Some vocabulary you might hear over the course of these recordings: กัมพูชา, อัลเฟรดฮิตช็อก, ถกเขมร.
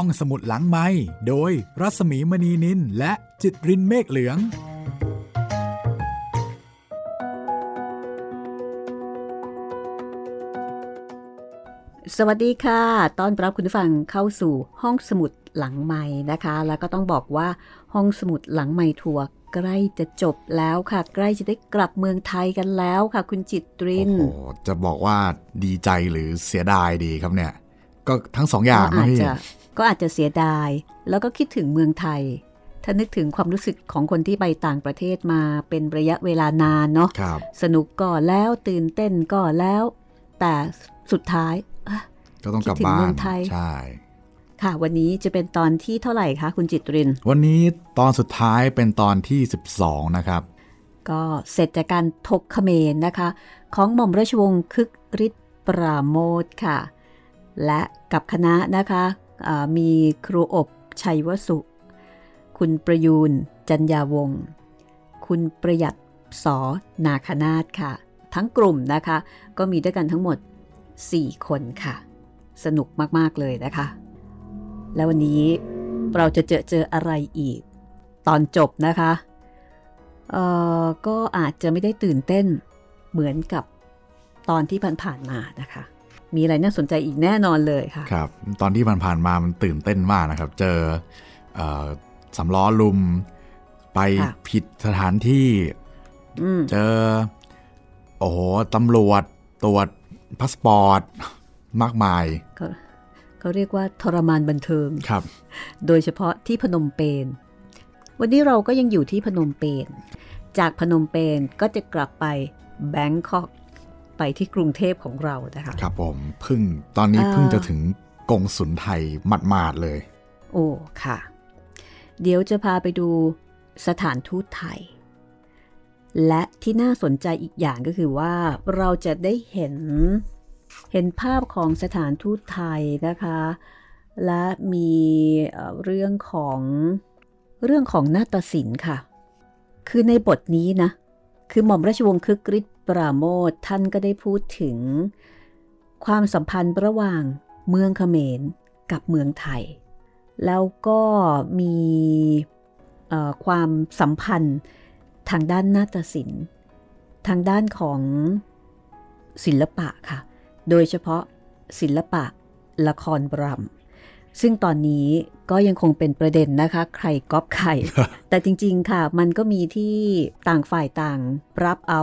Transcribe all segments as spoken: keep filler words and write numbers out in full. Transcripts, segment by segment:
ห้องสมุดหลังไมค์โดยรัศมีมณีนินและจิตรินเมฆเหลืองสวัสดีค่ะต้อนรับคุณผู้ฟังเข้าสู่ห้องสมุดหลังไมค์นะคะแล้วก็ต้องบอกว่าห้องสมุดหลังไมค์ทัวร์ใกล้จะจบแล้วค่ะใกล้จะได้กลับเมืองไทยกันแล้วค่ะคุณจิตรินโอ้โหจะบอกว่าดีใจหรือเสียดายดีครับเนี่ยก็ทั้งสองอย่างนะพี่ก็อาจจะเสียดายแล้วก็คิดถึงเมืองไทยถ้านึกถึงความรู้สึกของคนที่ไปต่างประเทศมาเป็นระยะเวลานานเนาะสนุกก็แล้วตื่นเต้นก็แล้วแต่สุดท้ายก็ต้องกลับบ้านใช่ค่ะวันนี้จะเป็นตอนที่เท่าไหร่คะคุณจิตรินวันนี้ตอนสุดท้ายเป็นตอนที่สิบสองนะครับก็เสร็จจากการถกเขมรนะคะของหม่อมราชวงศ์คึกฤทธิ์ปราโมทย์ค่ะและกับคณะนะคะมีครูอบชัยวสุคุณประยูนจัญญาวงศ์คุณประหยัดสอนาคนาถค่ะทั้งกลุ่มนะคะก็มีด้วยกันทั้งหมดสี่คนค่ะสนุกมากๆเลยนะคะแล้ววันนี้เราจะเจอเจออะไรอีกตอนจบนะคะเอ่อก็อาจจะไม่ได้ตื่นเต้นเหมือนกับตอนที่ผ่านๆมานะคะมีอะไรน่าสนใจอีกแน่นอนเลยค่ะครับตอนที่ผ่านๆมามันตื่นเต้นมากนะครับเจอเอ่อสำล้อลุมไปผิดสถานที่เจอโอ้โหตำรวจตรวจพาสปอร์ตมากมายเขาเรียกว่าทรมานบันเทิงครับโดยเฉพาะที่พนมเปญวันนี้เราก็ยังอยู่ที่พนมเปญจากพนมเปญก็จะกลับไปแบงคอกไปที่กรุงเทพของเรานะคะครับผมเพิ่งตอนนี้เพิ่งจะถึงกงสุลไทยหมาดๆเลยโอ้ค่ะเดี๋ยวจะพาไปดูสถานทูตไทยและที่น่าสนใจอีกอย่างก็คือว่าเราจะได้เห็นเห็นภาพของสถานทูตไทยนะคะและมีเรื่องของเรื่องของนาฏศิลป์ค่ะคือในบทนี้นะคือหม่อมราชวงศ์คึกฤทธิ์ปราโมทย์ท่านก็ได้พูดถึงความสัมพันธ์ระหว่างเมืองเขมรกับเมืองไทยแล้วก็มีความสัมพันธ์ทางด้านนาฏศิลป์ทางด้านของศิลปะค่ะโดยเฉพาะศิลปะละครรำซึ่งตอนนี้ก็ยังคงเป็นประเด็นนะคะใครก๊อปใคร แต่จริงๆค่ะมันก็มีที่ต่างฝ่ายต่างรับเอา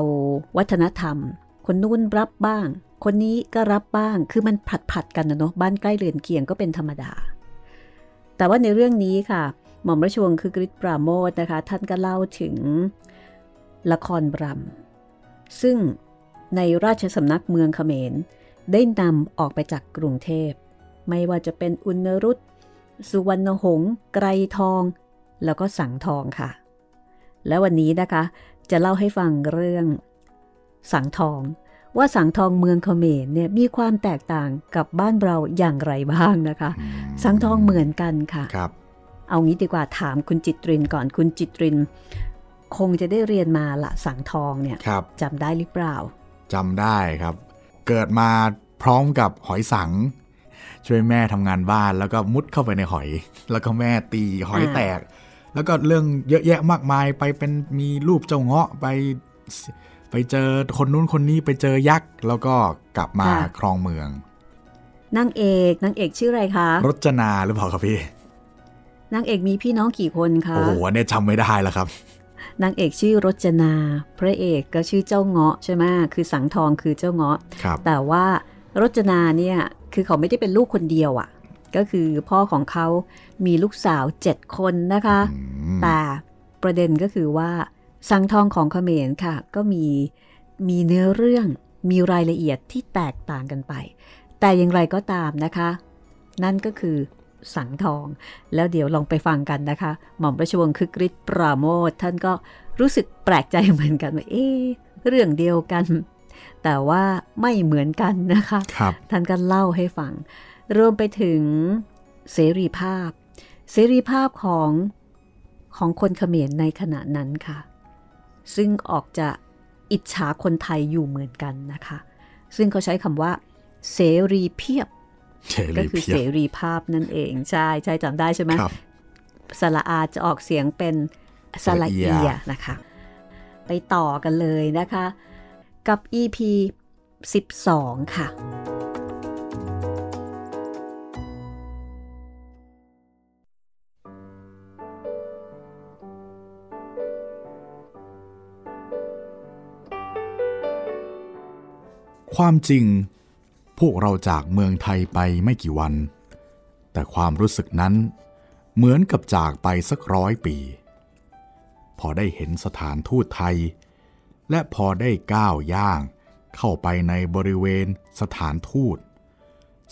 วัฒนธรรมคนนู้นรับบ้างคนนี้ก็รับบ้างคือมันผัดๆกันนะเนาะบ้านใกล้เรือนเคียงก็เป็นธรรมดาแต่ว่าในเรื่องนี้ค่ะหม่อมราชวงศ์คึกฤทธิ์ปราโมทย์นะคะท่านก็เล่าถึงละครรำซึ่งในราชสำนักเมืองเขมรได้นำออกไปจากกรุงเทพไม่ว่าจะเป็นอุณรุตสุวรรณหงษ์ไกรทองแล้วก็สังทองค่ะและวันนี้นะคะจะเล่าให้ฟังเรื่องสังทองว่าสังทองเมืองเขมรเนี่ยมีความแตกต่างกับบ้านเราอย่างไรบ้างนะคะสังทองเหมือนกันค่ะครับเอางี้ดีกว่าถามคุณจิตรินก่อนคุณจิตรินคงจะได้เรียนมาละสังทองเนี่ยจำได้หรือเปล่าจำได้ครับเกิดมาพร้อมกับหอยสังช่วยแม่ทำงานบ้านแล้วก็มุดเข้าไปในหอยแล้วก็แม่ตีหอยแตกแล้วก็เรื่องเยอะแยะมากมายไปเป็นมีรูปเจ้าเงาะไปไปเจอคนนู้นคนนี้ไปเจอยักษ์แล้วก็กลับมาครองเมืองนางเอกนางเอกชื่ออะไรคะรจนาหรือเปล่าครับพี่นางเอกมีพี่น้องกี่คนคะโอ้โหเนี่ยจำไม่ได้แล้วครับนางเอกชื่อรจนาพระเอกก็ชื่อเจ้าเงาะใช่ไหมคือสังทองคือเจ้าเงาะแต่ว่ารจนาเนี่ยคือเขาไม่ได้เป็นลูกคนเดียวอ่ะก็คือพ่อของเขามีลูกสาวเจ็ดคนนะคะแต่ประเด็นก็คือว่าสังทองของเขมรค่ะก็มีมีเนื้อเรื่องมีรายละเอียดที่แตกต่างกันไปแต่อย่างไรก็ตามนะคะนั่นก็คือสังทองแล้วเดี๋ยวลองไปฟังกันนะคะหม่อมราชวงศ์คึกฤทธิ์ปราโมทย์ท่านก็รู้สึกแปลกใจเหมือนกันว่าเอ๊ะเรื่องเดียวกันแต่ว่าไม่เหมือนกันนะคะท่านก็เล่าให้ฟังรวมไปถึงเสรีภาพเสรีภาพของของคนเขมรในขณะนั้นค่ะซึ่งออกจะอิจฉาคนไทยอยู่เหมือนกันนะคะซึ่งเขาใช้คำว่าเสรีเพียบ ก็คือเสรีภาพนั่นเองใช่ใช่จำได้ใช่ไหมสระอาจะออกเสียงเป็นสระเอียนะคะไปต่อกันเลยนะคะกับ อี พี สิบสองค่ะความจริงพวกเราจากเมืองไทยไปไม่กี่วันแต่ความรู้สึกนั้นเหมือนกับจากไปสักร้อยปีพอได้เห็นสถานทูตไทยและพอได้ก้าวย่างเข้าไปในบริเวณสถานทูต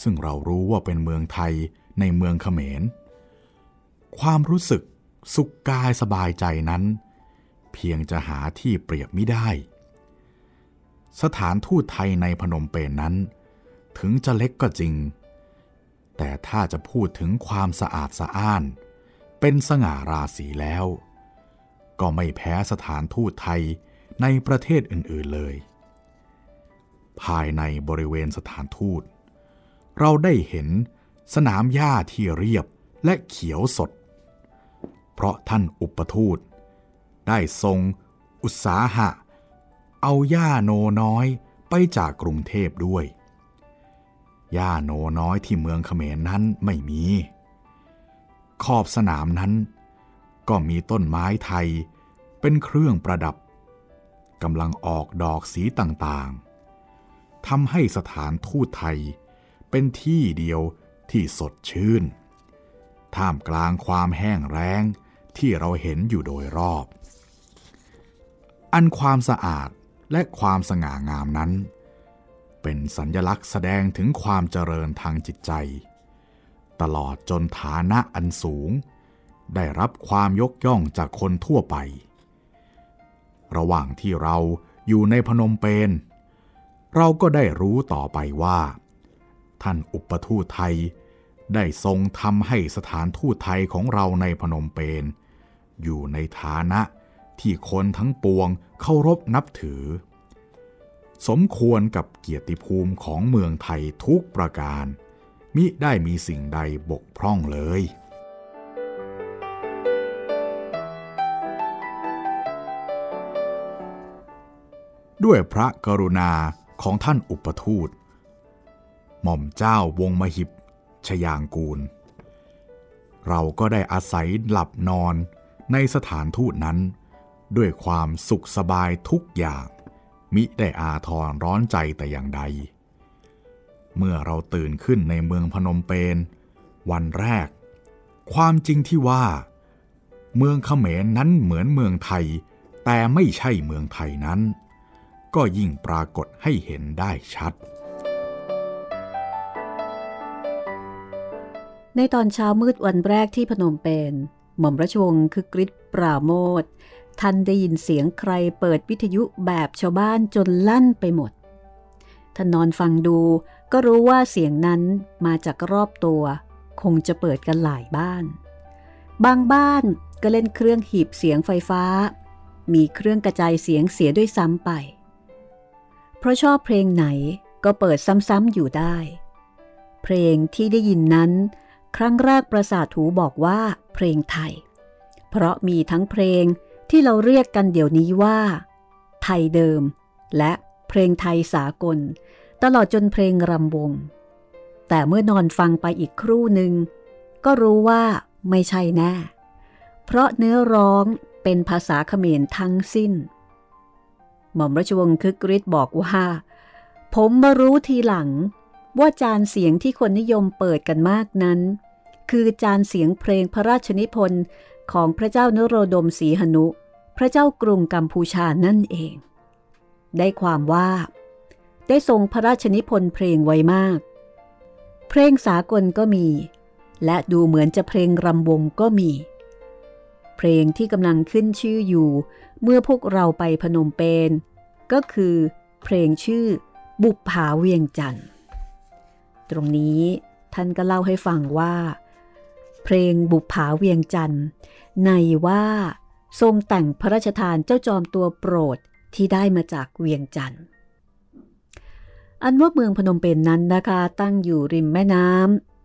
ซึ่งเรารู้ว่าเป็นเมืองไทยในเมืองเขมรความรู้สึกสุขกายสบายใจนั้นเพียงจะหาที่เปรียบมิได้สถานทูตไทยในพนมเปญนั้นถึงจะเล็กก็จริงแต่ถ้าจะพูดถึงความสะอาดสะอ้านเป็นสง่าราศีแล้วก็ไม่แพ้สถานทูตไทยในประเทศอื่นๆเลยภายในบริเวณสถานทูตเราได้เห็นสนามหญ้าที่เรียบและเขียวสดเพราะท่านอุปทูตได้ทรงอุตสาหะเอาหญ้าโนน้อยไปจากกรุงเทพด้วยหญ้าโนน้อยที่เมืองเขมรนั้นไม่มีขอบสนามนั้นก็มีต้นไม้ไทยเป็นเครื่องประดับกำลังออกดอกสีต่างๆทำให้สถานทูตไทยเป็นที่เดียวที่สดชื่นท่ามกลางความแห้งแล้งที่เราเห็นอยู่โดยรอบอันความสะอาดและความสง่างามนั้นเป็นสัญลักษณ์แสดงถึงความเจริญทางจิตใจตลอดจนฐานะอันสูงได้รับความยกย่องจากคนทั่วไประหว่างที่เราอยู่ในพนมเปญเราก็ได้รู้ต่อไปว่าท่านอุปทูตไทยได้ทรงทำให้สถานทูตไทยของเราในพนมเปญอยู่ในฐานะที่คนทั้งปวงเคารพนับถือสมควรกับเกียรติภูมิของเมืองไทยทุกประการมิได้มีสิ่งใดบกพร่องเลยด้วยพระกรุณาของท่านอุปทูตหม่อมเจ้าวงศ์มหิบชยางกูลเราก็ได้อาศัยหลับนอนในสถานทูตนั้นด้วยความสุขสบายทุกอย่างมิได้อาทรร้อนใจแต่อย่างใดเมื่อเราตื่นขึ้นในเมืองพนมเปญวันแรกความจริงที่ว่าเมืองเขมรนั้นเหมือนเมืองไทยแต่ไม่ใช่เมืองไทยนั้นก็ยิ่งปรากฏให้เห็นได้ชัดในตอนเช้ามืดวันแรกที่พนมเปญหม่อมราชวงศ์คึกฤทธิ์ปราโมทย์ท่านได้ยินเสียงใครเปิดวิทยุแบบชาวบ้านจนลั่นไปหมดท่านนอนฟังดูก็รู้ว่าเสียงนั้นมาจากรอบตัวคงจะเปิดกันหลายบ้านบางบ้านก็เล่นเครื่องหีบเสียงไฟฟ้ามีเครื่องกระจายเสียงเสียด้วยซ้ำไปเพราะชอบเพลงไหนก็เปิดซ้ำๆอยู่ได้เพลงที่ได้ยินนั้นครั้งแรกประสาทหูบอกว่าเพลงไทยเพราะมีทั้งเพลงที่เราเรียกกันเดี๋ยวนี้ว่าไทยเดิมและเพลงไทยสากลตลอดจนเพลงรำวงแต่เมื่อนอนฟังไปอีกครู่หนึ่งก็รู้ว่าไม่ใช่แน่เพราะเนื้อร้องเป็นภาษาเขมรทั้งสิ้นหม่อมราชวงศ์คึกฤทธิ์บอกว่าผมมารู้ทีหลังว่าจานเสียงที่คนนิยมเปิดกันมากนั้นคือจานเสียงเพลงพระราชนิพนธ์ของพระเจ้านโรดมสีหนุพระเจ้ากรุงกัมพูชานั่นเองได้ความว่าได้ทรงพระราชนิพนธ์เพลงไว้มากเพลงสากลก็มีและดูเหมือนจะเพลงรำวงก็มีเพลงที่กำลังขึ้นชื่ออยู่เมื่อพวกเราไปพนมเปญก็คือเพลงชื่อบุปผาเวียงจันทร์ตรงนี้ท่านก็เล่าให้ฟังว่าเพลงบุปผาเวียงจันทร์ในว่าทรงแต่งพระราชทานเจ้าจอมตัวโปรดที่ได้มาจากเวียงจันทร์ อันว่าเมืองพนมเปญ น, นั้นนะคะตั้งอยู่ริมแม่น้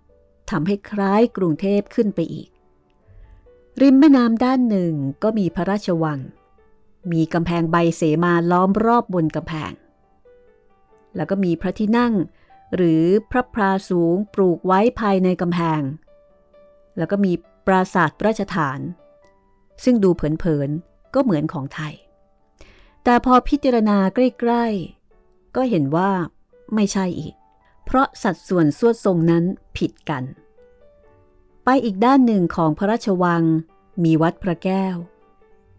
ำทำให้คล้ายกรุงเทพขึ้นไปอีกริมแม่น้ำด้านหนึ่งก็มีพระราชวังมีกำแพงใบเสมาล้อมรอบบนกำแพงแล้วก็มีพระที่นั่งหรือพระพราสูงปลูกไว้ภายในกำแพงแล้วก็มีปราสาทราชฐานซึ่งดูเผินๆก็เหมือนของไทยแต่พอพิจารณาใกล้ๆก็เห็นว่าไม่ใช่อีกเพราะสัดส่วนสวดทรงนั้นผิดกันไปอีกด้านหนึ่งของพระราชวังมีวัดพระแก้ว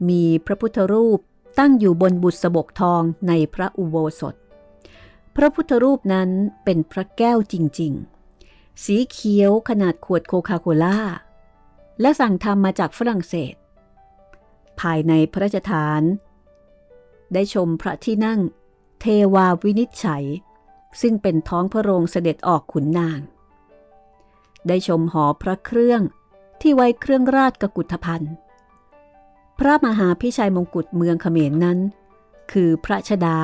มีพระพุทธรูปตั้งอยู่บนบุษบกทองในพระอุโบสถพระพุทธรูปนั้นเป็นพระแก้วจริงๆสีเขียวขนาดขวดโคคาโคล่าและสั่งทำมาจากฝรั่งเศสภายในพระราชฐานได้ชมพระที่นั่งเทวาวินิจฉัยซึ่งเป็นท้องพระโรงเสด็จออกขุนนางได้ชมหอพระเครื่องที่ไว้เครื่องราชกุฏภัณฑ์พระมหาพิชัยมงกุฎเมืองเขมรนั้นคือพระชดา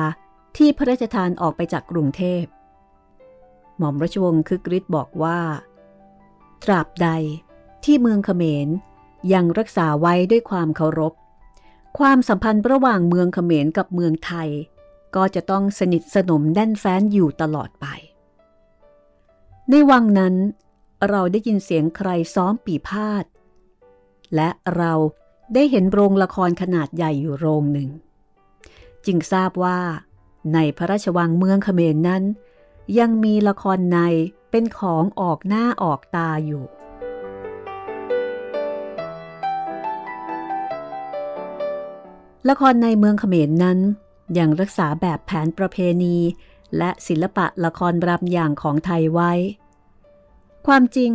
ที่พระราชทานออกไปจากกรุงเทพหม่อมราชวงศ์คึกฤทธิ์บอกว่าตราบใดที่เมืองเขมรยังรักษาไว้ด้วยความเคารพความสัมพันธ์ระหว่างเมืองเขมรกับเมืองไทยก็จะต้องสนิทสนมแน่นแฟ้นอยู่ตลอดไปในวังนั้นเราได้ยินเสียงใครซ้อมปี่พาทย์และเราได้เห็นโรงละครขนาดใหญ่อยู่โรงหนึ่งจึงทราบว่าในพระราชวังเมืองเขมรนั้นยังมีละครในเป็นของออกหน้าออกตาอยู่ละครในเมืองเขมรนั้นยังรักษาแบบแผนประเพณีและศิลปะละครรำอย่างของไทยไว้ความจริง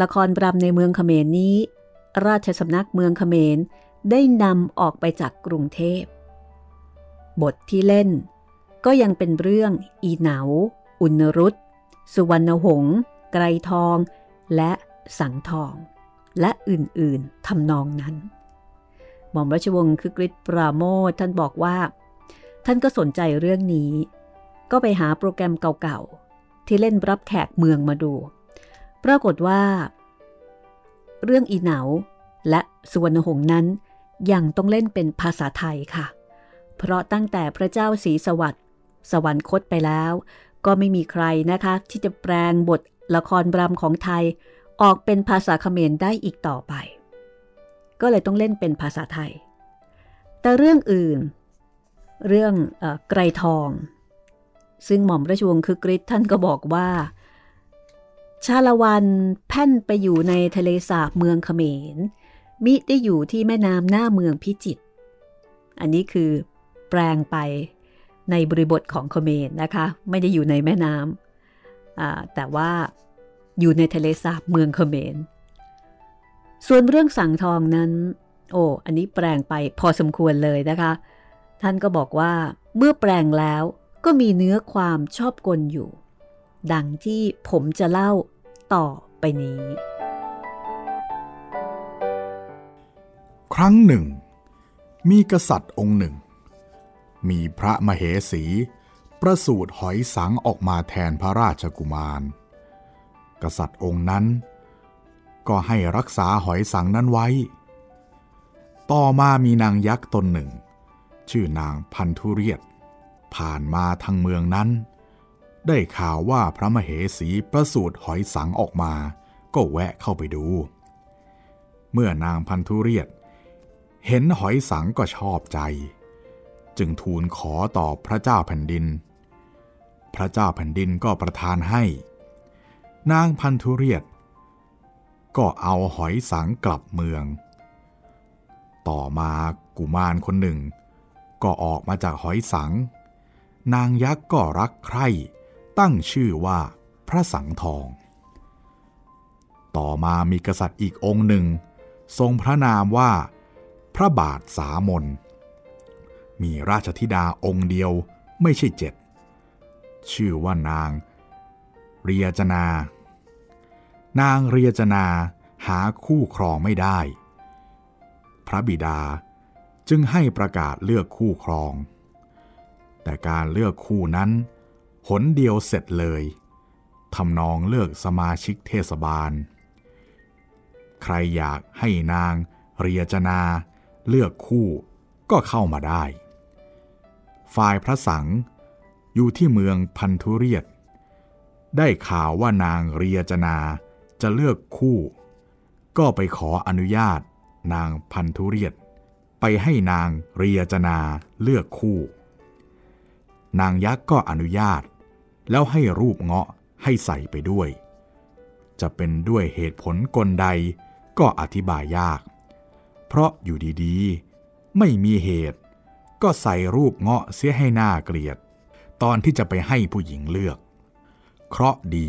ละครรำในเมืองเขมรนี้ราชสำนักเมืองเขมรได้นำออกไปจากกรุงเทพบทที่เล่นก็ยังเป็นเรื่องอีเหนาอุณรุตสุวรรณหงษ์ไกรทองและสังทองและอื่นๆทำนองนั้นหม่อมราชวงศ์คึกฤทธิ์ปราโมทท่านบอกว่าท่านก็สนใจเรื่องนี้ก็ไปหาโปรแกรมเก่าๆที่เล่นรับแขกเมืองมาดูปรากฏว่าเรื่องอีเหนาและสุวรรณหงษ์นั้นยังต้องเล่นเป็นภาษาไทยค่ะเพราะตั้งแต่พระเจ้าศรีสวัสดิ์สวรรคตไปแล้วก็ไม่มีใครนะคะที่จะแปลงบทละครรำของไทยออกเป็นภาษาเขมรได้อีกต่อไปก็เลยต้องเล่นเป็นภาษาไทยแต่เรื่องอื่นเรื่องเอ่อไกรทองซึ่งหม่อมราชวงศ์คึกฤทธิ์ท่านก็บอกว่าชาละวันแผ่นไปอยู่ในทะเลสาบเมืองเขมรมิได้อยู่ที่แม่น้ำหน้าเมืองพิจิตรอันนี้คือแปลงไปในบริบทของเขมรนะคะไม่ได้อยู่ในแม่น้ำแต่ว่าอยู่ในทะเลสาบเมืองเขมรส่วนเรื่องสังทองนั้นโอ้อันนี้แปลงไปพอสมควรเลยนะคะท่านก็บอกว่าเมื่อแปลงแล้วก็มีเนื้อความชอบกลอยู่ดังที่ผมจะเล่าต่อไปนี้ครั้งหนึ่งมีกษัตริย์องค์หนึ่งมีพระมเหสีประสูติหอยสังออกมาแทนพระราชกุมารกษัตริย์องค์นั้นก็ให้รักษาหอยสังนั้นไว้ต่อมามีนางยักษ์ตนหนึ่งชื่อนางพันธุเรียดผ่านมาทางเมืองนั้นได้ข่าวว่าพระมเหสีประสูติหอยสังออกมาก็แวะเข้าไปดูเมื่อนางพันธุเรียดเห็นหอยสังก็ชอบใจจึงทูลขอต่อพระเจ้าแผ่นดินพระเจ้าแผ่นดินก็ประทานให้นางพันธุเรียดก็เอาหอยสังกลับเมืองต่อมากุมารคนหนึ่งก็ออกมาจากหอยสังนางยักษ์ก็รักใคร่ตั้งชื่อว่าพระสังทองต่อมามีกษัตริย์อีกองค์หนึ่งทรงพระนามว่าพระบาทสามนมีราชธิดาองค์เดียวไม่ใช่เจ็ดชื่อว่านางเรียจนานางเรียจนาหาคู่ครองไม่ได้พระบิดาจึงให้ประกาศเลือกคู่ครองแต่การเลือกคู่นั้น หนเดียวเสร็จเลยทำนองเลือกสมาชิกเทศบาลใครอยากให้นางเรียจนาเลือกคู่ก็เข้ามาได้ฝ่ายพระสังฆ์อยู่ที่เมืองพันธุเรียดได้ข่าวว่านางเรียจนาจะเลือกคู่ก็ไปขออนุญาตนางพันธุเรียดไปให้นางเรียจนาเลือกคู่นางยักษ์ก็อนุญาตแล้วให้รูปเงาะให้ใส่ไปด้วยจะเป็นด้วยเหตุผลกลใดก็อธิบายยากเพราะอยู่ดีๆไม่มีเหตุก็ใส่รูปเงาะเสียให้หน้าเกลียดตอนที่จะไปให้ผู้หญิงเลือกเคราะห์ดี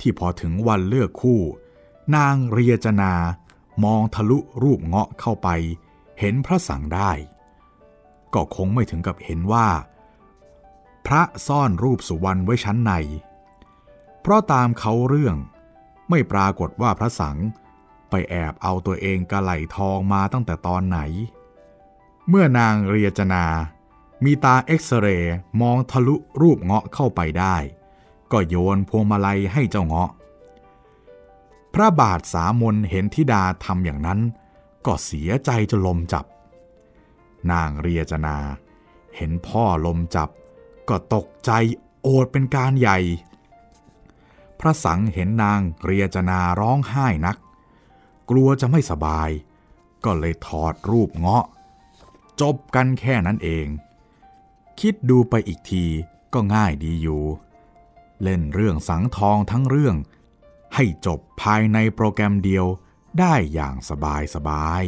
ที่พอถึงวันเลือกคู่นางเรียจนามองทะลุรูปเงาะเข้าไปเห็นพระสังฆ์ได้ก็คงไม่ถึงกับเห็นว่าพระซ่อนรูปสุวรรณไว้ชั้นในเพราะตามเขาเรื่องไม่ปรากฏว่าพระสังฆ์ไปแอบเอาตัวเองกะไหล่ทองมาตั้งแต่ตอนไหนเมื่อนางเรียจนามีตาเอ็กซเรย์มองทะลุรูปเงาะเข้าไปได้ก็โยนพวงมาลัยให้เจ้าเงาะพระบาทสามนเห็นธิดาทำอย่างนั้นก็เสียใจจนลมจับนางเรียจนาเห็นพ่อลมจับก็ตกใจโอดเป็นการใหญ่พระสังเห็นนางเรียจนาร้องไห้นักกลัวจะไม่สบายก็เลยถอดรูปเงาะจบกันแค่นั้นเองคิดดูไปอีกทีก็ง่ายดีอยู่เล่นเรื่องสังทองทั้งเรื่องให้จบภายในโปรแกรมเดียวได้อย่างสบายสบาย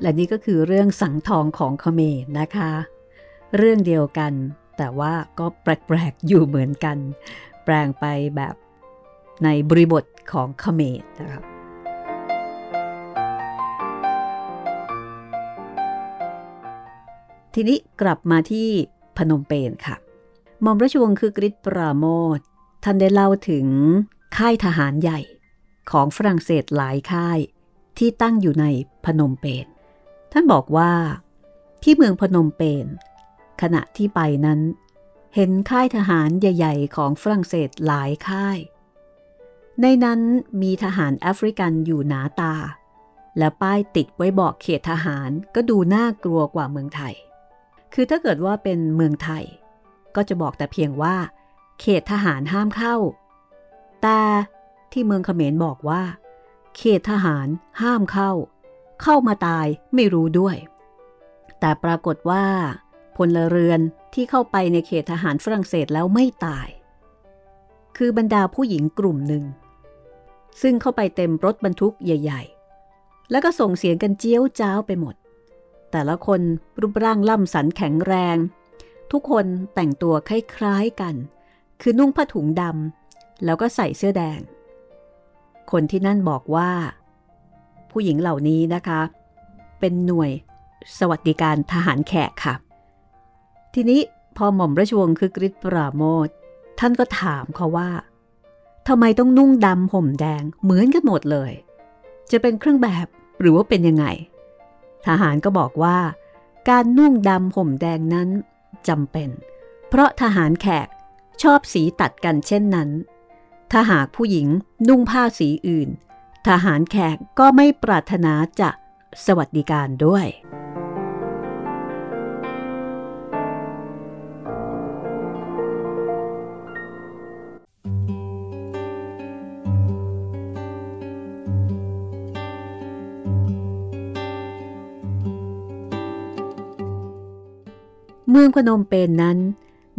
และนี่ก็คือเรื่องสังทองของเขมรนะคะเรื่องเดียวกันแต่ว่าก็แปลกๆอยู่เหมือนกันแปลงไปแบบในบริบทของเขมรนะคะทีนี้กลับมาที่พนมเปญค่ะหม่อมราชวงศ์คือกฤษปราโมทท่านได้เล่าถึงค่ายทหารใหญ่ของฝรั่งเศสหลายค่ายที่ตั้งอยู่ในพนมเปญท่านบอกว่าที่เมืองพนมเปญขณะที่ไปนั้นเห็นค่ายทหารใหญ่ๆของฝรั่งเศสหลายค่ายในนั้นมีทหารแอฟริกันอยู่หนาตาและป้ายติดไว้บอกเขตทหารก็ดูน่ากลัวกว่าเมืองไทยคือถ้าเกิดว่าเป็นเมืองไทยก็จะบอกแต่เพียงว่าเขตทหารห้ามเข้าแต่ที่เมืองเขมรบอกว่าเขตทหารห้ามเข้าเข้ามาตายไม่รู้ด้วยแต่ปรากฏว่าพลเรือนที่เข้าไปในเขตทหารฝรั่งเศสแล้วไม่ตายคือบรรดาผู้หญิงกลุ่มหนึ่งซึ่งเข้าไปเต็มรถบรรทุกใหญ่ๆแล้วก็ส่งเสียงกันเจี๊ยวจ้าวไปหมดแต่ละคนรูปร่างล่ำสันแข็งแรงทุกคนแต่งตัวคล้ายๆกันคือนุ่งผ้าถุงดำแล้วก็ใส่เสื้อแดงคนที่นั่นบอกว่าผู้หญิงเหล่านี้นะคะเป็นหน่วยสวัสดิการทหารแขกค่ะทีนี้พอหม่อมราชวงศ์คือกฤษปราโมทท่านก็ถามเขาว่าทำไมต้องนุ่งดำห่มแดงเหมือนกันหมดเลยจะเป็นเครื่องแบบหรือว่าเป็นยังไงทหารก็บอกว่าการนุ่งดำห่มแดงนั้นจำเป็นเพราะทหารแขกชอบสีตัดกันเช่นนั้นถ้าหากผู้หญิงนุ่งผ้าสีอื่นทหารแขกก็ไม่ปรารถนาจะสวัสดิการด้วยเมืองพนมเปญ น, นั้น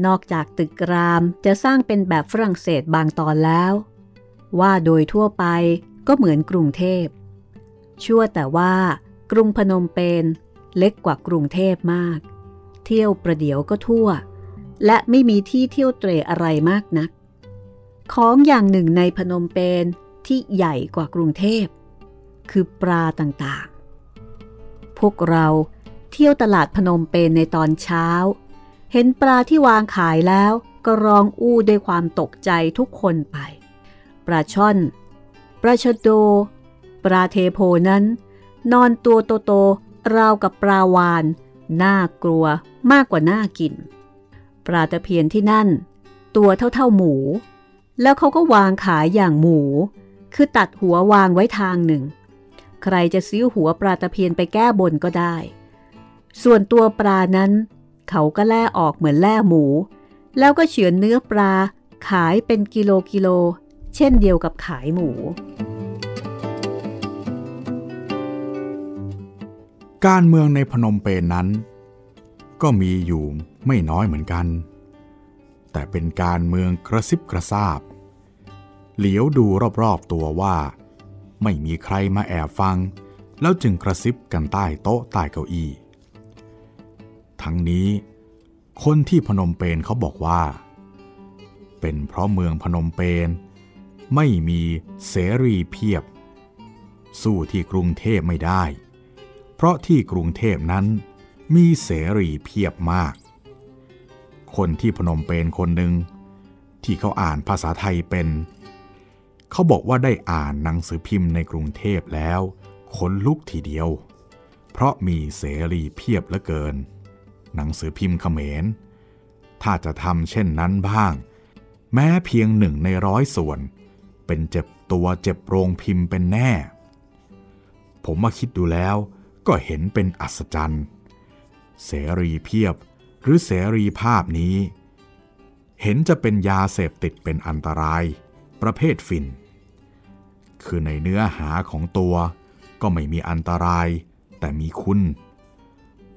นอกจากตึกรามจะสร้างเป็นแบบฝรั่งเศสบางตอนแล้วว่าโดยทั่วไปก็เหมือนกรุงเทพชั่วแต่ว่ากรุงพนมเปญเล็กกว่ากรุงเทพมากเที่ยวประเดี๋ยวก็ทั่วและไม่มีที่เที่ยวเตร่อะไรมากนักของอย่างหนึ่งในพนมเปญที่ใหญ่กว่ากรุงเทพคือปลาต่างๆพวกเราเที่ยวตลาดพนมเปญในตอนเช้าเห็นปลาที่วางขายแล้วก็ร้องอู้ด้วยความตกใจทุกคนไปปลาช่อนปลาชะโดปลาเทโพนั้นนอนตัวโตๆราวกับปลาวาฬน่ากลัวมากกว่าน่ากิน ปลาตะเพียนที่นั่นตัวเท่าเท่าหมูแล้วเขาก็วางขายอย่างหมูคือตัดหัววางไว้ทางหนึ่งใครจะซื้อหัวปลาตะเพียนไปแก้บนก็ได้ส่วนตัวปลานั้นเขาก็แล่ออกเหมือนแล่หมูแล้วก็เฉือนเนื้อปลาขายเป็นกิโลกิโลเช่นเดียวกับขายหมูการเมืองในพนมเปญ น, นั้นก็มีอยู่ไม่น้อยเหมือนกันแต่เป็นการเมืองกระซิบกระซาบเหลียวดูรอบๆตัวว่าไม่มีใครมาแอบฟังแล้วจึงกระซิบกันใต้โต๊ะใต้เก้าอี้ทั้งนี้คนที่พนมเปญเขาบอกว่าเป็นเพราะเมืองพนมเปญไม่มีเสรีเพียบสู้ที่กรุงเทพไม่ได้เพราะที่กรุงเทพนั้นมีเสรีเพียบมากคนที่พนมเปญคนหนึ่งที่เขาอ่านภาษาไทยเป็นเขาบอกว่าได้อ่านหนังสือพิมพ์ในกรุงเทพแล้วขนลุกทีเดียวเพราะมีเสรีเพียบเหลือเกินหนังสือพิมพ์เขมรถ้าจะทำเช่นนั้นบ้างแม้เพียงหนึ่งในร้อยส่วนเป็นเจ็บตัวเจ็บโรงพิมพ์เป็นแน่ผมมาคิดดูแล้วก็เห็นเป็นอัศจรรย์เสรีเพียบหรือเสรีภาพนี้เห็นจะเป็นยาเสพติดเป็นอันตรายประเภทฟินคือในเนื้อหาของตัวก็ไม่มีอันตรายแต่มีคุณ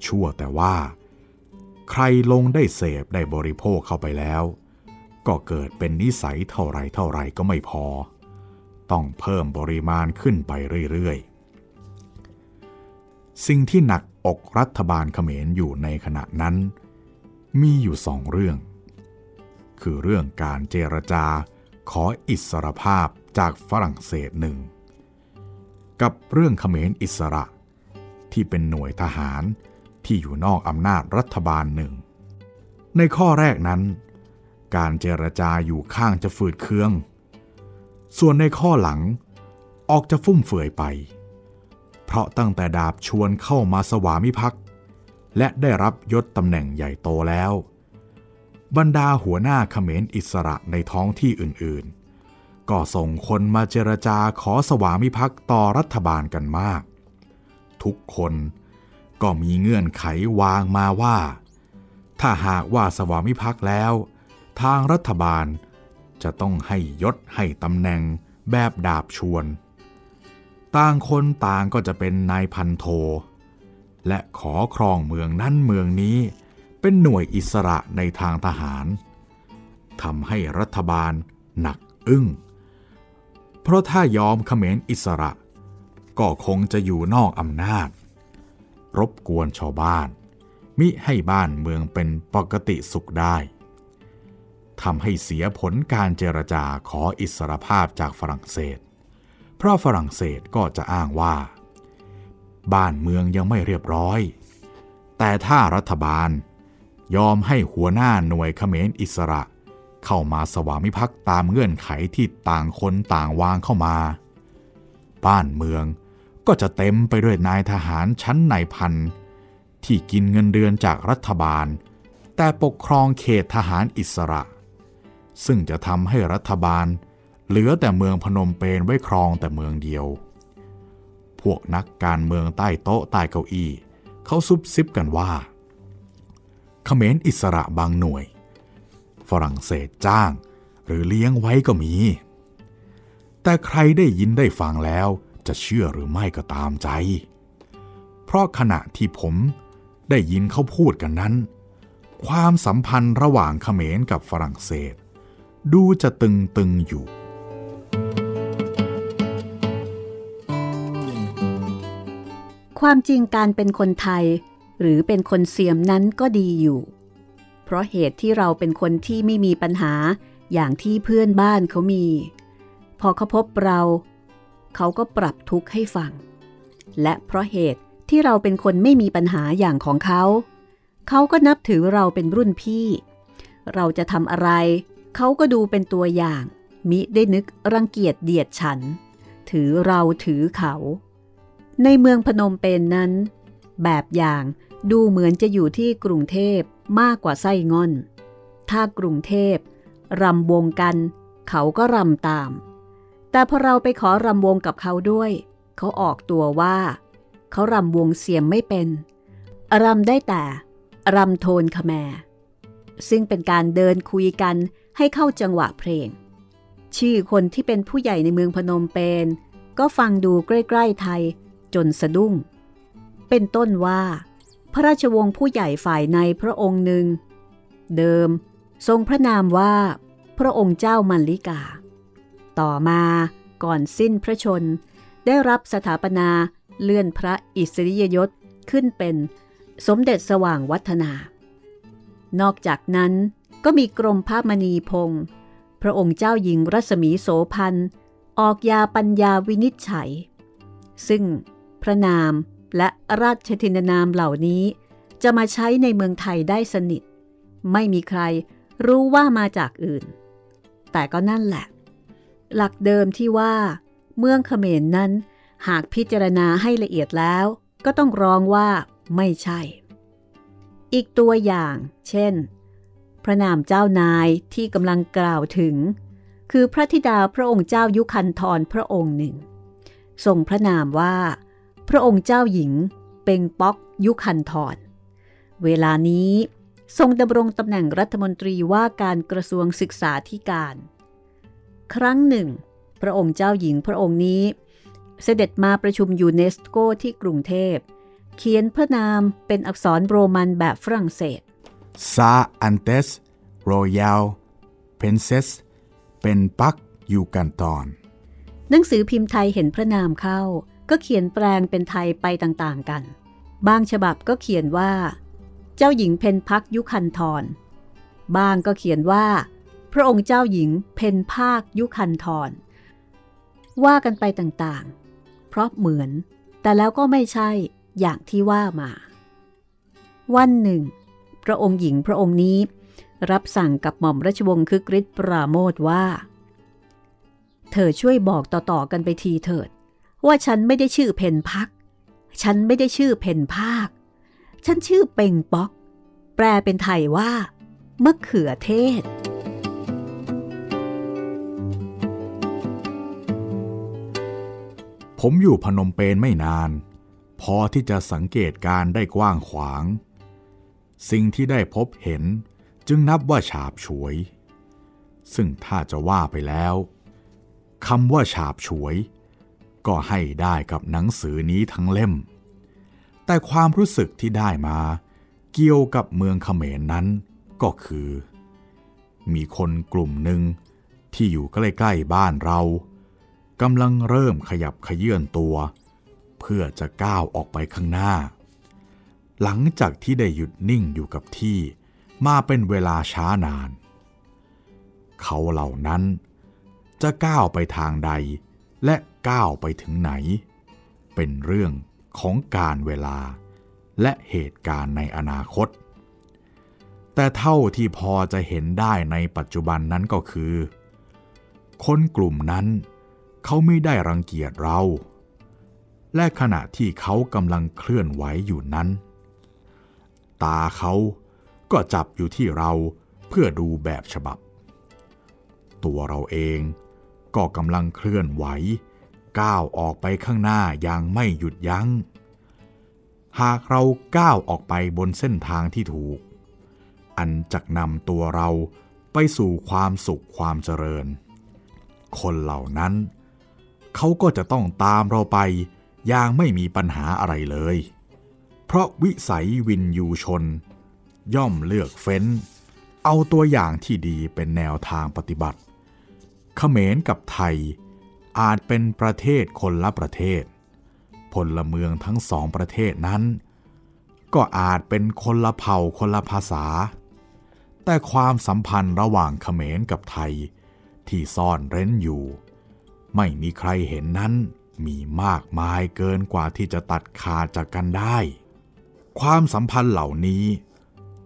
ชั่วแต่ว่าใครลงได้เสพได้บริโภคเข้าไปแล้วก็เกิดเป็นนิสัยเท่าไรเท่าไรก็ไม่พอต้องเพิ่มปริมาณขึ้นไปเรื่อยๆสิ่งที่หนักอกรัฐบาลเขมรอยู่ในขณะนั้นมีอยู่สองเรื่องคือเรื่องการเจรจาขออิสรภาพจากฝรั่งเศสหนึ่งกับเรื่องเขมรอิสระที่เป็นหน่วยทหารที่อยู่นอกอำนาจรัฐบาลหนึ่งในข้อแรกนั้นการเจรจาอยู่ข้างจะฝืดเคืองส่วนในข้อหลังออกจะฟุ่มเฟือยไปเพราะตั้งแต่ดาบชวนเข้ามาสวามิภักดิ์และได้รับยศตำแหน่งใหญ่โตแล้วบรรดาหัวหน้าเขมรอิสระในท้องที่อื่นๆก็ส่งคนมาเจรจาขอสวามิภักดิ์ต่อรัฐบาลกันมากทุกคนก็มีเงื่อนไขวางมาว่าถ้าหากว่าสวามิภักดิ์แล้วทางรัฐบาลจะต้องให้ยศให้ตำแหน่งแบบดาบชวนต่างคนต่างก็จะเป็นนายพันโทและขอครองเมืองนั้นเมืองนี้เป็นหน่วยอิสระในทางทหารทำให้รัฐบาลหนักอึ้งเพราะถ้ายอมเขมรอิสระก็คงจะอยู่นอกอำนาจรบกวนชาวบ้านมิให้บ้านเมืองเป็นปกติสุขได้ทำให้เสียผลการเจรจาขออิสรภาพจากฝรั่งเศสเพราะฝรั่งเศสก็จะอ้างว่าบ้านเมืองยังไม่เรียบร้อยแต่ถ้ารัฐบาลยอมให้หัวหน้าหน่วยเขมรอิสระเข้ามาสวามิภักดิ์ตามเงื่อนไขที่ต่างคนต่างวางเข้ามาบ้านเมืองก็จะเต็มไปด้วยนายทหารชั้นนายพันที่กินเงินเดือนจากรัฐบาลแต่ปกครองเขตทหารอิสระซึ่งจะทำให้รัฐบาลเหลือแต่เมืองพนมเปญไว้ครองแต่เมืองเดียวพวกนักการเมืองใต้โต๊ะใต้เก้าอี้เขาซุบซิบกันว่าเขมรอิสระบางหน่วยฝรั่งเศสจ้างหรือเลี้ยงไว้ก็มีแต่ใครได้ยินได้ฟังแล้วจะเชื่อหรือไม่ก็ตามใจเพราะขณะที่ผมได้ยินเขาพูดกันนั้นความสัมพันธ์ระหว่างเขมรกับฝรั่งเศสดูจะตึงๆอยู่ความจริงการเป็นคนไทยหรือเป็นคนเสียมนั้นก็ดีอยู่เพราะเหตุที่เราเป็นคนที่ไม่มีปัญหาอย่างที่เพื่อนบ้านเขามีพอเขาพบเราเขาก็ปรับทุกข์ให้ฟังและเพราะเหตุที่เราเป็นคนไม่มีปัญหาอย่างของเขาเขาก็นับถือเราเป็นรุ่นพี่เราจะทำอะไรเขาก็ดูเป็นตัวอย่างมิได้นึกรังเกียจเดียดฉันถือเราถือเขาในเมืองพนมเปญ น, นั้นแบบอย่างดูเหมือนจะอยู่ที่กรุงเทพมากกว่าไส้ง่อน ท่ากรุงเทพรำวงกันเขาก็รำตามแต่พอเราไปขอรำวงกับเขาด้วยเขาออกตัวว่าเขารำวงเสียมไม่เป็นรำได้แต่รำโทนขแมซึ่งเป็นการเดินคุยกันให้เข้าจังหวะเพลงชื่อคนที่เป็นผู้ใหญ่ในเมืองพนมเปญก็ฟังดูใกล้ๆไทยจนสะดุ้งเป็นต้นว่าพระราชวงศ์ผู้ใหญ่ฝ่ายในพระองค์หนึ่งเดิมทรงพระนามว่าพระองค์เจ้ามัลลิกาต่อมาก่อนสิ้นพระชนได้รับสถาปนาเลื่อนพระอิสริยยศขึ้นเป็นสมเด็จสว่างวัฒนานอกจากนั้นก็มีกรมพระมณีพงศ์พระองค์เจ้าหญิงรัศมีโสภณออกยาปัญญาวินิจฉัยซึ่งพระนามและราชทินนามเหล่านี้จะมาใช้ในเมืองไทยได้สนิทไม่มีใครรู้ว่ามาจากอื่นแต่ก็นั่นแหละหลักเดิมที่ว่าเมืองเขมรนั้นหากพิจารณาให้ละเอียดแล้วก็ต้องร้องว่าไม่ใช่อีกตัวอย่างเช่นพระนามเจ้านายที่กำลังกล่าวถึงคือพระธิดาพระองค์เจ้ายุคันธรพระองค์หนึ่งทรงพระนามว่าพระองค์เจ้าหญิงเป็งป๊อกยุคันธรเวลานี้ทรงดำรงตำแหน่งรัฐมนตรีว่าการกระทรวงศึกษาธิการครั้งหนึ่งพระองค์เจ้าหญิงพระองค์นี้เสด็จมาประชุมยูเนสโกที่กรุงเทพเขียนพระนามเป็นอักษรโรมันแบบฝรั่งเศสซาอันเตสรอยัลเพนเซสเป็นปักยูกันตอนหนังสือพิมพ์ไทยเห็นพระนามเข้าก็เขียนแปลงเป็นไทยไปต่างๆกันบางฉบับก็เขียนว่าเจ้าหญิงเพนพักยุคันธรบางก็เขียนว่าพระองค์เจ้าหญิงเพนภาคยุคันธรว่ากันไปต่างๆเพราะเหมือนแต่แล้วก็ไม่ใช่อย่างที่ว่ามาวันหนึ่งพระองค์หญิงพระองค์นี้รับสั่งกับหม่อมราชวงศ์คึกฤทธิ์ปราโมทว่าเธอช่วยบอกต่อๆกันไปทีเถิดว่าฉันไม่ได้ชื่อเพนพักฉันไม่ได้ชื่อเพนภาคฉันชื่อเป็งป๊อกแปลเป็นไทยว่ามะเขือเทศผมอยู่พนมเปญไม่นานพอที่จะสังเกตการได้กว้างขวางสิ่งที่ได้พบเห็นจึงนับว่าฉาบฉวยซึ่งถ้าจะว่าไปแล้วคำว่าฉาบฉวยก็ให้ได้กับหนังสือนี้ทั้งเล่มแต่ความรู้สึกที่ได้มาเกี่ยวกับเมืองเขมรนั้นก็คือมีคนกลุ่มหนึ่งที่อยู่ใกล้ๆบ้านเรากำลังเริ่มขยับเขยื้อนตัวเพื่อจะก้าวออกไปข้างหน้าหลังจากที่ได้หยุดนิ่งอยู่กับที่มาเป็นเวลาช้านานเขาเหล่านั้นจะก้าวไปทางใดและก้าวไปถึงไหนเป็นเรื่องของการเวลาและเหตุการณ์ในอนาคตแต่เท่าที่พอจะเห็นได้ในปัจจุบันนั้นก็คือคนกลุ่มนั้นเขาไม่ได้รังเกียจเราและขณะที่เขากำลังเคลื่อนไหวอยู่นั้นตาเขาก็จับอยู่ที่เราเพื่อดูแบบฉบับตัวเราเองก็กำลังเคลื่อนไหวก้าวออกไปข้างหน้าอย่างไม่หยุดยั้งหากเราก้าวออกไปบนเส้นทางที่ถูกอันจักนำตัวเราไปสู่ความสุขความเจริญคนเหล่านั้นเขาก็จะต้องตามเราไปอย่างไม่มีปัญหาอะไรเลยเพราะวิสัยวินยูชนย่อมเลือกเฟ้นเอาตัวอย่างที่ดีเป็นแนวทางปฏิบัติเขมรกับไทยอาจเป็นประเทศคนละประเทศพลเมืองทั้งสองประเทศนั้นก็อาจเป็นคนละเผ่าคนละภาษาแต่ความสัมพันธ์ระหว่างเขมรกับไทยที่ซ่อนเร้นอยู่ไม่มีใครเห็นนั้นมีมากมายเกินกว่าที่จะตัดขาดจากกันได้ความสัมพันธ์เหล่านี้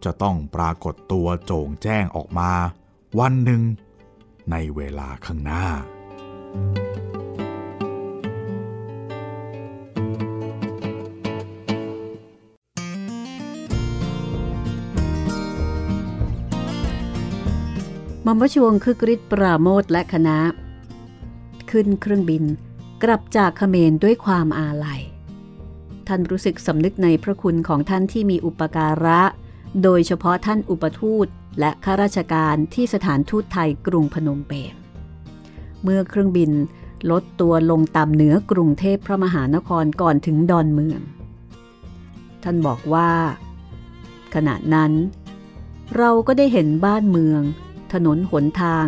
จะต้องปรากฏตัวโจ่งแจ้งออกมาวันหนึ่งในเวลาข้างหน้า หม่อมราชวงศ์คึกฤทธิ์ปราโมทและคณะขึ้นเครื่องบินกลับจากเขมรด้วยความอาลัยท่านรู้สึกสำนึกในพระคุณของท่านที่มีอุปการะโดยเฉพาะท่านอุปทูตและข้าราชการที่สถานทูตไทยกรุงพนมเปญเมื่อเครื่องบินลดตัวลงต่ำเหนือกรุงเทพพระมหานครก่อนถึงดอนเมืองท่านบอกว่าขณะนั้นเราก็ได้เห็นบ้านเมืองถนนหนทาง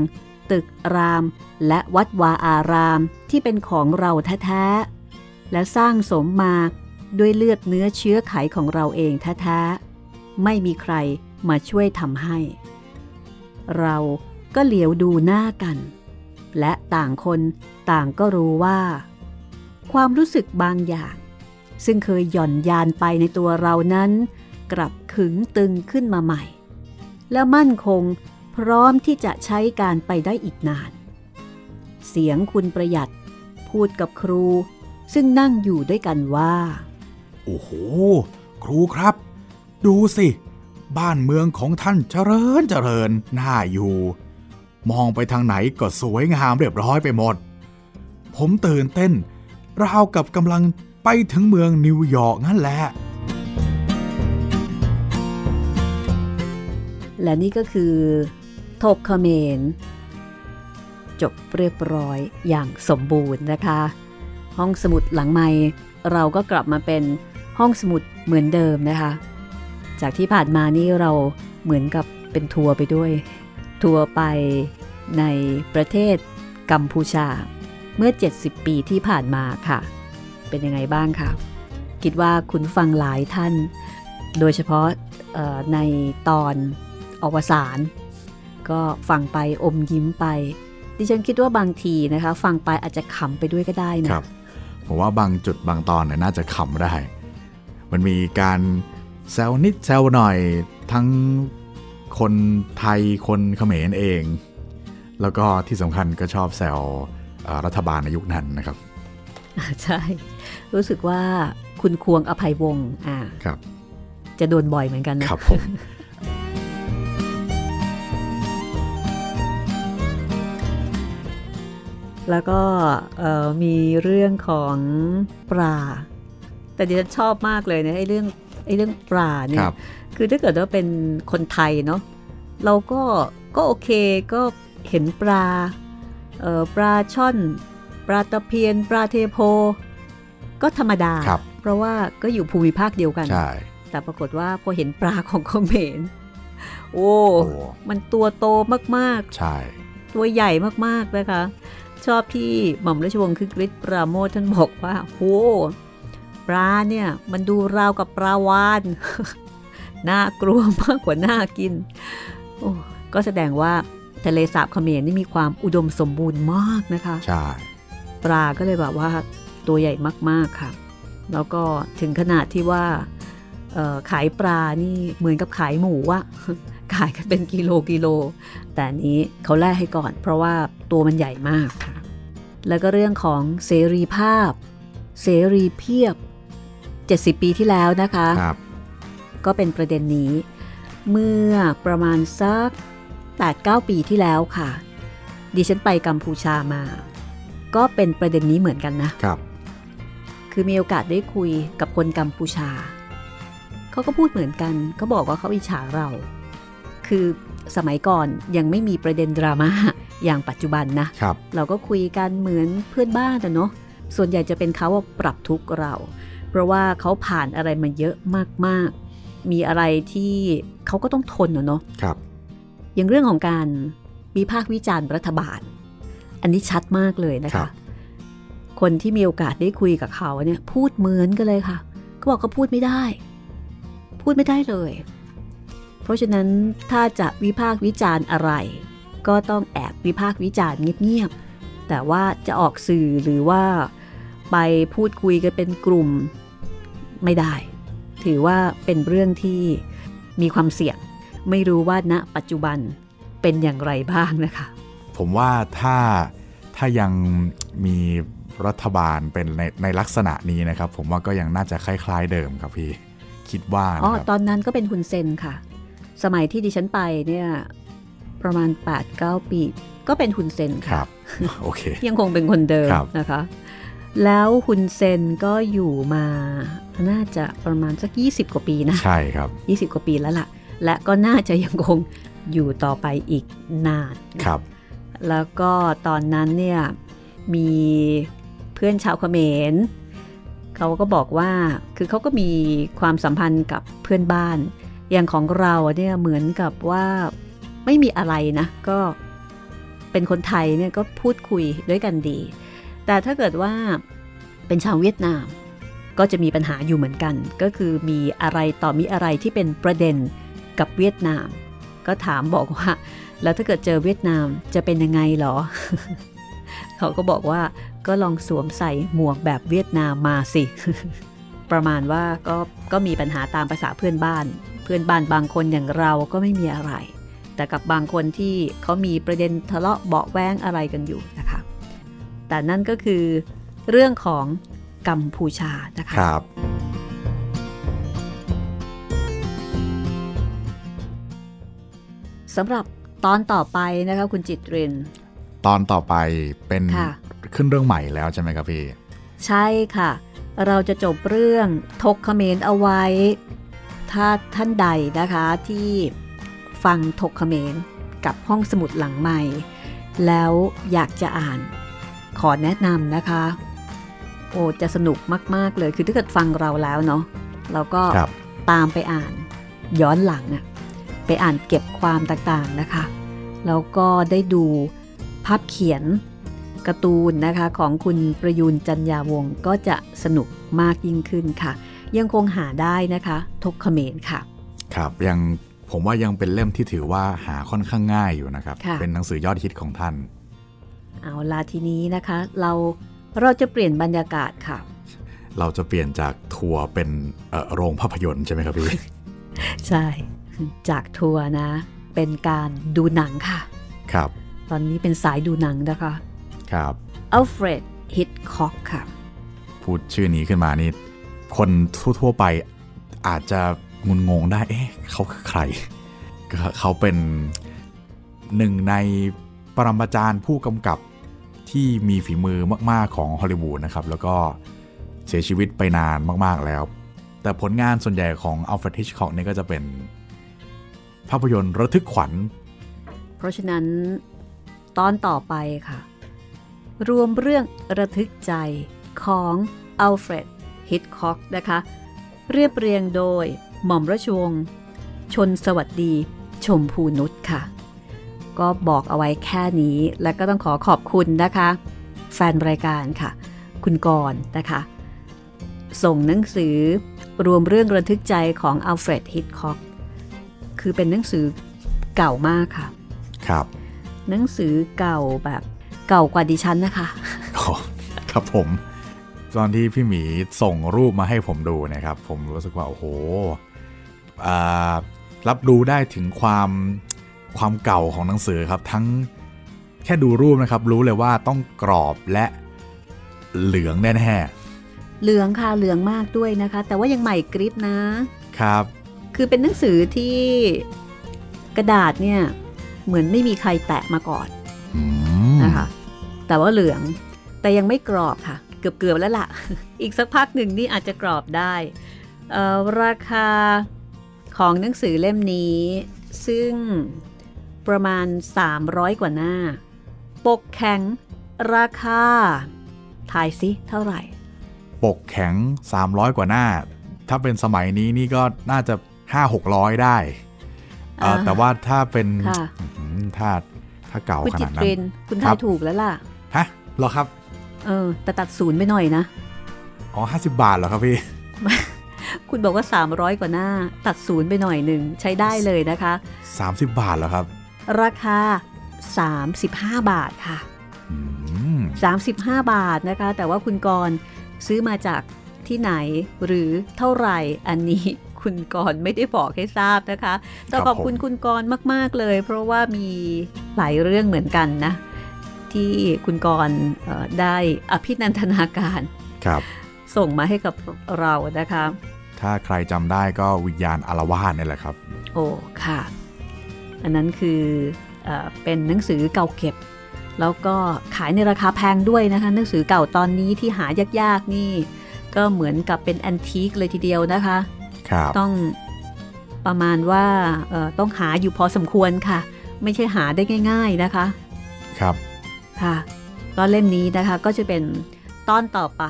ตึกรามและวัดวาอารามที่เป็นของเราแท้ๆและสร้างสมมาด้วยเลือดเนื้อเชื้อไขของเราเองแท้ๆไม่มีใครมาช่วยทำให้เราก็เหลียวดูหน้ากันและต่างคนต่างก็รู้ว่าความรู้สึกบางอย่างซึ่งเคยหย่อนยานไปในตัวเรานั้นกลับขึงตึงขึ้นมาใหม่และมั่นคงพร้อมที่จะใช้การไปได้อีกนานเสียงคุณประหยัดพูดกับครูซึ่งนั่งอยู่ด้วยกันว่าโอ้โหครูครับดูสิบ้านเมืองของท่านเจริญเจริญน่าอยู่มองไปทางไหนก็สวยงามเรียบร้อยไปหมดผมตื่นเต้นราวกับกำลังไปถึงเมืองนิวยอร์กนั่นแหละและนี่ก็คือถกเขมรจบเรียบร้อยอย่างสมบูรณ์นะคะห้องสมุดหลังใหม่เราก็กลับมาเป็นห้องสมุดเหมือนเดิมนะคะจากที่ผ่านมานี่เราเหมือนกับเป็นทัวร์ไปด้วยทัวร์ไปในประเทศกัมพูชาเมื่อเจ็ดสิบปีที่ผ่านมาค่ะเป็นยังไงบ้างคะคิดว่าคุณฟังหลายท่านโดยเฉพาะในตอนอวสานก็ฟังไปอมยิ้มไปดิฉันคิดว่าบางทีนะคะฟังไปอาจจะขำไปด้วยก็ได้นะครับผมว่าบางจุดบางตอนน่าจะขำได้มันมีการแซวนิดแซวหน่อยทั้งคนไทยคนเขมรเองแล้วก็ที่สำคัญก็ชอบแซวรัฐบาลในยุคนั้นนะครับใช่รู้สึกว่าคุณควงอภัยวงศ์อ่าครับจะโดนบ่อยเหมือนกันนะครับผมแล้วก็มีเรื่องของปลาแต่ดิฉันชอบมากเลยนะไอ้เรื่องไอ้เรื่องปลาเนี่ย ค, คือถ้าเกิดว่าเป็นคนไทยเนาะเราก็ก็โอเคก็เห็นปลาปลาช่อนปลาตะเพียนปลาเทโพก็ธรรมดาเพราะว่าก็อยู่ภูมิภาคเดียวกันแต่ปรากฏว่าพอเห็นปลาของเขมรโอ้มันตัวโตมากๆใช่ตัวใหญ่มากๆนะคะชอบที่หม่อมราชวงศ์คึกฤทธิ์ปราโมทท่านบอกว่าโหปลาเนี่ยมันดูราวกับปลาวาฬ น่ากลัวมากกว่าน่ากินโอ้ก็แสดงว่าทะเลสาบเขมรนี่มีความอุดมสมบูรณ์มากนะคะใช่ปลาก็เลยแบบว่าตัวใหญ่มากๆค่ะแล้วก็ถึงขนาดที่ว่าขายปลานี่เหมือนกับขายหมูอะขายกันเป็นกิโลกิโลแต่นี้เขาแลกให้ก่อนเพราะว่าตัวมันใหญ่มากค่ะแล้วก็เรื่องของเสรีภาพเสรีเพียบเจ็ดสิบปีที่แล้วนะคะก็เป็นประเด็นนี้เมื่อประมาณสัก แปดถึงเก้า ปีที่แล้วค่ะดิฉันไปกัมพูชามาก็เป็นประเด็นนี้เหมือนกันนะครับคือมีโอกาสได้คุยกับคนกัมพูชาเขาก็พูดเหมือนกันเขาบอกว่าเขาอิจฉาเราคือสมัยก่อนยังไม่มีประเด็นดราม่าอย่างปัจจุบันนะเราก็คุยกันเหมือนเพื่อนบ้านนะเนาะส่วนใหญ่จะเป็นเขาว่าปรับทุกข์เราเพราะว่าเขาผ่านอะไรมาเยอะมากๆมีอะไรที่เขาก็ต้องทนนะเนาะอย่างเรื่องของการวิพากษ์วิจารณ์รัฐบาลอันนี้ชัดมากเลยนะคะ ค, คนที่มีโอกาสได้คุยกับเขาเนี่ยพูดเหมือนกันเลยค่ะเขาบอกเขาพูดไม่ได้พูดไม่ได้เลยเพราะฉะนั้นถ้าจะวิพากษ์วิจารณ์อะไรก็ต้องแอบวิพากษ์วิจารณ์เงียบๆแต่ว่าจะออกสื่อหรือว่าไปพูดคุยกันเป็นกลุ่มไม่ได้ถือว่าเป็นเรื่องที่มีความเสี่ยงไม่รู้ว่าณปัจจุบันเป็นอย่างไรบ้างนะคะผมว่าถ้าถ้ายังมีรัฐบาลเป็นในในลักษณะนี้นะครับผมว่าก็ยังน่าจะคล้ายๆเดิมครับพี่คิดว่าอ๋อตอนนั้นก็เป็นฮุนเซนค่ะสมัยที่ดิฉันไปเนี่ย ประมาณ แปดถึงเก้า ปีก็เป็นฮุนเซนค่ะโอเคยังคงเป็นคนเดิมนะคะแล้วฮุนเซนก็อยู่มาน่าจะประมาณสักยี่สิบกว่าปีนะใช่ครับยี่สิบกว่าปีแล้วล่ะและก็น่าจะยังคงอยู่ต่อไปอีกนานครับแล้วก็ตอนนั้นเนี่ยมีเพื่อนชาวเขมรเขาก็บอกว่าคือเขาก็มีความสัมพันธ์กับเพื่อนบ้านอย่างของเราเนี่ยเหมือนกับว่าไม่มีอะไรนะก็เป็นคนไทยเนี่ยก็พูดคุยด้วยกันดีแต่ถ้าเกิดว่าเป็นชาวเวียดนามก็จะมีปัญหาอยู่เหมือนกันก็คือมีอะไรต่อมีอะไรที่เป็นประเด็นกับเวียดนามก็ถามบอกว่าแล้วถ้าเกิดเจอเวียดนามจะเป็นยังไงหรอ เขาก็บอกว่าก็ลองสวมใส่หมวกแบบเวียดนามมาสิ ประมาณว่าก็ก็มีปัญหาตามภาษาเพื่อนบ้านเพื่อนบ้านบางคนอย่างเราก็ไม่มีอะไรแต่กับบางคนที่เขามีประเด็นทะเลาะเบาะแว้งอะไรกันอยู่นะคะแต่นั่นก็คือเรื่องของกัมพูชานะคะครับสำหรับตอนต่อไปนะคะคุณจิตรินตอนต่อไปเป็นขึ้นเรื่องใหม่แล้วใช่ไหมครับพี่ใช่ค่ะเราจะจบเรื่องทกเขมรเอาไว้ถ้าท่านใดนะคะที่ฟังทกเขมรกับห้องสมุดหลังใหม่แล้วอยากจะอ่านขอแนะนำนะคะโอ้จะสนุกมากๆเลยคือถ้าเกิดฟังเราแล้วเนาะเราก็ตามไปอ่านย้อนหลังอะไปอ่านเก็บความต่างๆนะคะแล้วก็ได้ดูภาพเขียนการ์ตูนนะคะของคุณประยูนจันยาวงศ์ก็จะสนุกมากยิ่งขึ้นค่ะยังคงหาได้นะคะทกเขมรค่ะครับยังผมว่ายังเป็นเล่มที่ถือว่าหาค่อนข้างง่ายอยู่นะครับเป็นหนังสือยอดฮิตของท่านเอาล่ะทีนี้นะคะเราเราจะเปลี่ยนบรรยากาศค่ะเราจะเปลี่ยนจากทัวร์เป็นโรงภาพยนตร์ใช่ไหมครับพี่ ใช่จากทัวร์นะเป็นการดูหนังค่ะครับตอนนี้เป็นสายดูหนังนะคะครับอัลเฟรดฮิตช็อกค่ะพูดชื่อนี้ขึ้นมานี่คนทั่วๆไปอาจจะงุนงงได้เอ๊ะเขาคือใคร เขาเป็นหนึ่งในปรมาจารย์ผู้กำกับที่มีฝีมือมากๆของฮอลลีวูดนะครับแล้วก็เสียชีวิตไปนานมากๆแล้วแต่ผลงานส่วนใหญ่ของอัลเฟรดฮิตช็อกนี่ก็จะเป็นภาพยนตร์ระทึกขวัญเพราะฉะนั้นตอนต่อไปค่ะรวมเรื่องระทึกใจของอัลเฟรดฮิตช็อกนะคะเรียบเรียงโดยหม่อมราชวงศ์ชนสวัสดีชมพูนุชค่ะก็บอกเอาไว้แค่นี้และก็ต้องขอขอบคุณนะคะแฟนรายการค่ะคุณกรณ์นะคะส่งหนังสือรวมเรื่องระทึกใจของอัลเฟรดฮิตช็อกคือเป็นหนังสือเก่ามากค่ะครับหนังสือเก่าแบบเก่ากว่าดิฉันนะคะครับผมตอนที่พี่หมีส่งรูปมาให้ผมดูนะครับผมรู้สึกว่าโอ้โหรับรู้ได้ถึงความความเก่าของหนังสือครับทั้งแค่ดูรูปนะครับรู้เลยว่าต้องกรอบและเหลืองแน่ๆเหลืองค่ะเหลืองมากด้วยนะคะแต่ว่ายังใหม่กริบนะครับคือเป็นหนังสือที่กระดาษเนี่ยเหมือนไม่มีใครแตะมาก่อนนะคะแต่ว่าเหลืองแต่ยังไม่กรอบค่ะเกือบๆแล้วล่ะอีกสักพักหนึ่งนี่อาจจะกรอบได้ราคาของหนังสือเล่มนี้ซึ่งประมาณสามร้อยกว่าหน้าปกแข็งราคาทายสิเท่าไหร่ปกแข็งสามร้อยกว่าหน้าถ้าเป็นสมัยนี้นี่ก็น่าจะ ห้าถึงหกร้อย ได้แต่ว่าถ้าเป็นถ้าถ้าเก่าขนาดนั้นคุณทายถูกแล้วล่ะฮะเหรอครับเออแต่ตัดศูนย์ไปหน่อยนะอ๋อห้าสิบบาทเหรอครับพี่ คุณบอกว่าสามร้อยกว่าหน้าตัดศูนย์ไปหน่อยหนึ่งใช้ได้เลยนะคะสามสิบบาทเหรอครับราคาสามสิบห้าบาทค่ะอืมสามสิบห้าบาทนะคะแต่ว่าคุณกรณ์ซื้อมาจากที่ไหนหรือเท่าไหร่อันนี้คุณกรณ์ไม่ได้บอกให้ทราบนะคะแต่ขอบคุณคุณกรณ์มากๆเลยเพราะว่ามีหลายเรื่องเหมือนกันนะที่คุณกรณ์ได้อภินันทนาการครับส่งมาให้กับเรานะคะถ้าใครจำได้ก็วิญญาณอารวาสนี่แหละครับโอ้ค่ะอันนั้นคือ เป็นหนังสือเก่าเก็บแล้วก็ขายในราคาแพงด้วยนะคะหนังสือเก่าตอนนี้ที่หายากๆนี่ก็เหมือนกับเป็นแอนทิคเลยทีเดียวนะคะต้องประมาณว่าต้องหาอยู่พอสมควรค่ะไม่ใช่หาได้ง่ายๆนะคะครับค่ะก็เล่มนี้นะคะก็จะเป็นตอนต่อไป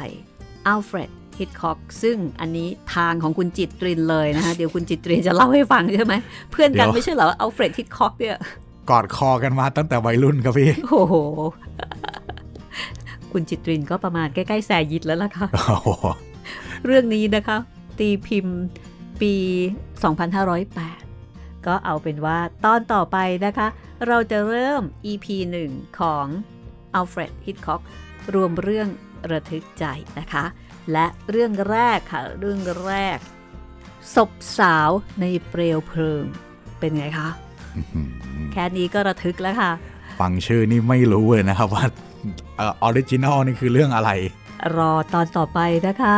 Alfred Hitchcock ซึ่งอันนี้ทางของคุณจิตรินเลยนะคะ เดี๋ยวคุณจิตรินจะเล่าให้ฟังใช่ไหม เพื่อนกันไม่ใช่เหรอ Alfred Hitchcock เนี่ยกอดคอกันมาตั้งแต่วัยรุ่นครับพี่โอ้โห คุณจิตรินก็ประมาณใกล้ๆแสยิดแล้วล่ะค่ะ เรื่องนี้นะคะตีพิมพ์ปีสองพันห้าร้อยแปดก็เอาเป็นว่าตอนต่อไปนะคะเราจะเริ่ม อี พี หนึ่งของ Alfred Hitchcock รวมเรื่องระทึกใจนะคะและเรื่องแรกค่ะเรื่องแรกศพสาวในเปลวเพลิงเป็นไงคะ แค่นี้ก็ระทึกแล้วค่ะฟังชื่อนี่ไม่รู้เลยนะครับว่าเอ่อออริจินอลนี่คือเรื่องอะไรรอตอนต่อไปนะคะ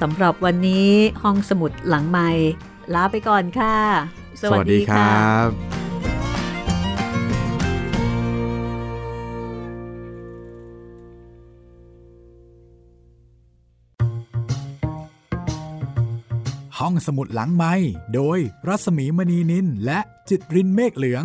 สำหรับวันนี้ห้องสมุดหลังไมค์ลาไปก่อนค่ะสวัสดีครับห้องสมุดหลังไมค์โดยรัศมีมณีนินและจิตรินเมฆเหลือง